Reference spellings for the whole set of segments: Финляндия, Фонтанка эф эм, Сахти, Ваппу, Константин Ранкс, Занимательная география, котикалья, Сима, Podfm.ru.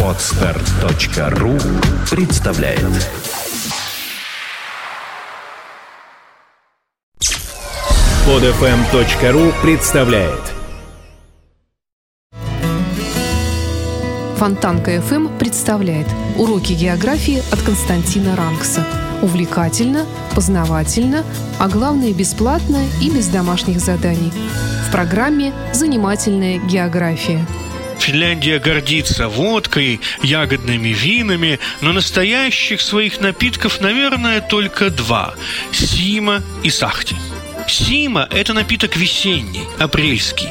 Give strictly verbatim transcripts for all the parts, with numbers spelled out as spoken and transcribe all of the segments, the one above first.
Odstart.ру представляет. Podfm.ру представляет. Фонтанка эф эм представляет уроки географии от Константина Ранкса. Увлекательно, познавательно, а главное бесплатно и без домашних заданий. В программе «Занимательная география». Финляндия гордится водкой, ягодными винами, но настоящих своих напитков, наверное, только два – Сима и Сахти. Сима – это напиток весенний, апрельский.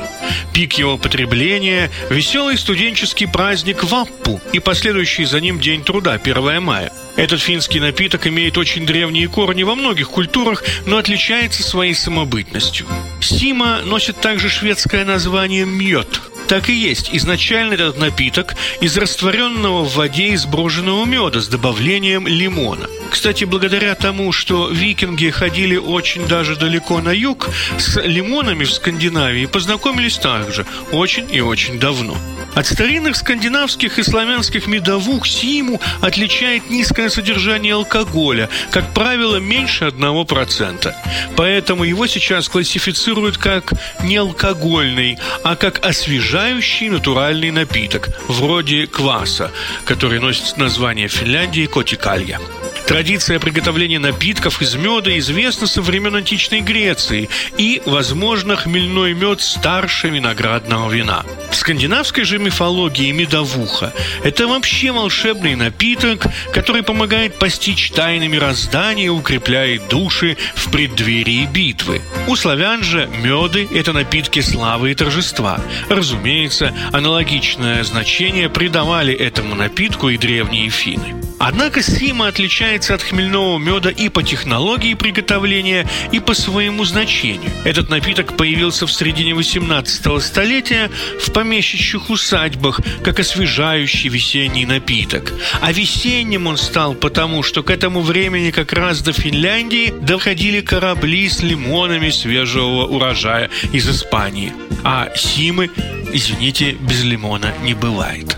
Пик его потребления – веселый студенческий праздник Ваппу и последующий за ним День труда, первое мая. Этот финский напиток имеет очень древние корни во многих культурах, но отличается своей самобытностью. Сима носит также шведское название «мьёд». Так и есть. Изначально этот напиток из растворенного в воде изброженного меда с добавлением лимона. Кстати, благодаря тому, что викинги ходили очень даже далеко на юг, с лимонами в Скандинавии познакомились также очень и очень давно. От старинных скандинавских и славянских медовух симу отличает низкое содержание алкоголя, как правило, меньше одного процента. Поэтому его сейчас классифицируют как не алкогольный, а как освежающий натуральный напиток, вроде кваса, который носит название Финляндии котикалья. Традиция приготовления напитков из меда известна со времен античной Греции, и, возможно, хмельной мед старше виноградного вина. В скандинавской же мифологии медовуха – это вообще волшебный напиток, который помогает постичь тайны мироздания и укрепляет души в преддверии битвы. У славян же меды – это напитки славы и торжества. Разумеется, аналогичное значение придавали этому напитку и древние финны. Однако сима отличается от хмельного меда и по технологии приготовления, и по своему значению. Этот напиток появился в середине восемнадцатого столетия в помещичьих усадьбах как освежающий весенний напиток. А весенним он стал потому, что к этому времени как раз до Финляндии доходили корабли с лимонами свежего урожая из Испании. А симы, извините, без лимона не бывает.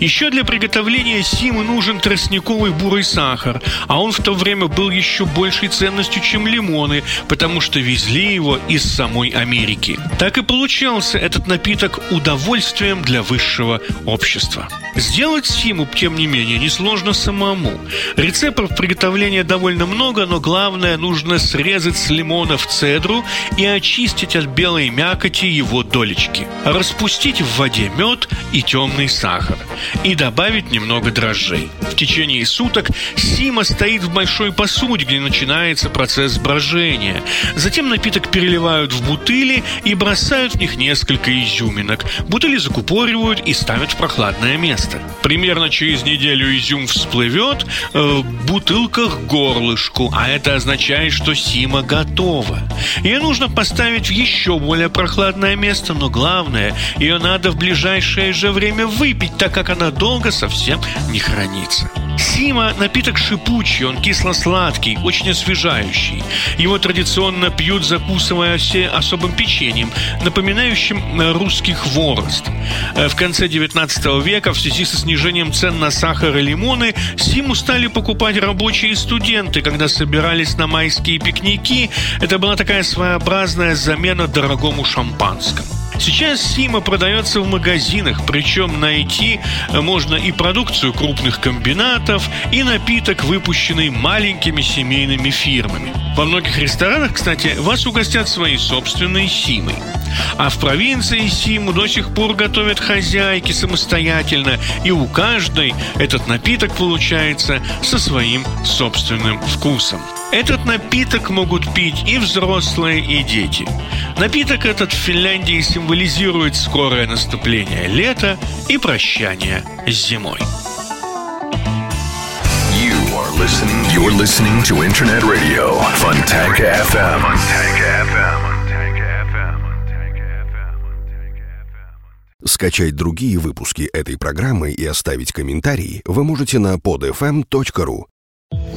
Еще для приготовления симы нужен тростниковый бурый сахар, а он в то время был еще большей ценностью, чем лимоны, потому что везли его из самой Америки. Так и получался этот напиток удовольствием для высшего общества. Сделать симу, тем не менее, несложно самому. Рецептов приготовления довольно много, но главное, нужно срезать с лимонов цедру и очистить от белой мякоти его долечки. Распустить в воде мед и темный сахар. И добавить немного дрожжей. В течение суток сима стоит в большой посуде, где начинается процесс брожения. Затем напиток переливают в бутыли и бросают в них несколько изюминок. Бутыли закупоривают и ставят в прохладное место. Примерно через неделю изюм всплывет в бутылках к горлышку, а это означает, что сима готова. Ее нужно поставить в еще более прохладное место, но главное, ее надо в ближайшее же время выпить, так как она долго совсем не хранится. Сима – напиток шипучий, он кисло-сладкий, очень освежающий. Его традиционно пьют, закусывая все особым печеньем, напоминающим русских ворост. В конце девятнадцатого века в связи со снижением цен на сахар и лимоны симу стали покупать рабочие и студенты, когда собирались на майские пикники. Это была такая своеобразная замена дорогому шампанскому. Сейчас сима продается в магазинах, причем найти можно и продукцию крупных комбинатов, и напиток, выпущенный маленькими семейными фирмами. Во многих ресторанах, кстати, вас угостят своей собственной симой. А в провинции симу до сих пор готовят хозяйки самостоятельно, и у каждой этот напиток получается со своим собственным вкусом. Этот напиток могут пить и взрослые, и дети. Напиток этот в Финляндии символизирует скорое наступление лета и прощание с зимой. You are listening, you're listening to Internet Radio, Fontanka эф эм. Скачать другие выпуски этой программы и оставить комментарии вы можете на podfm.ru.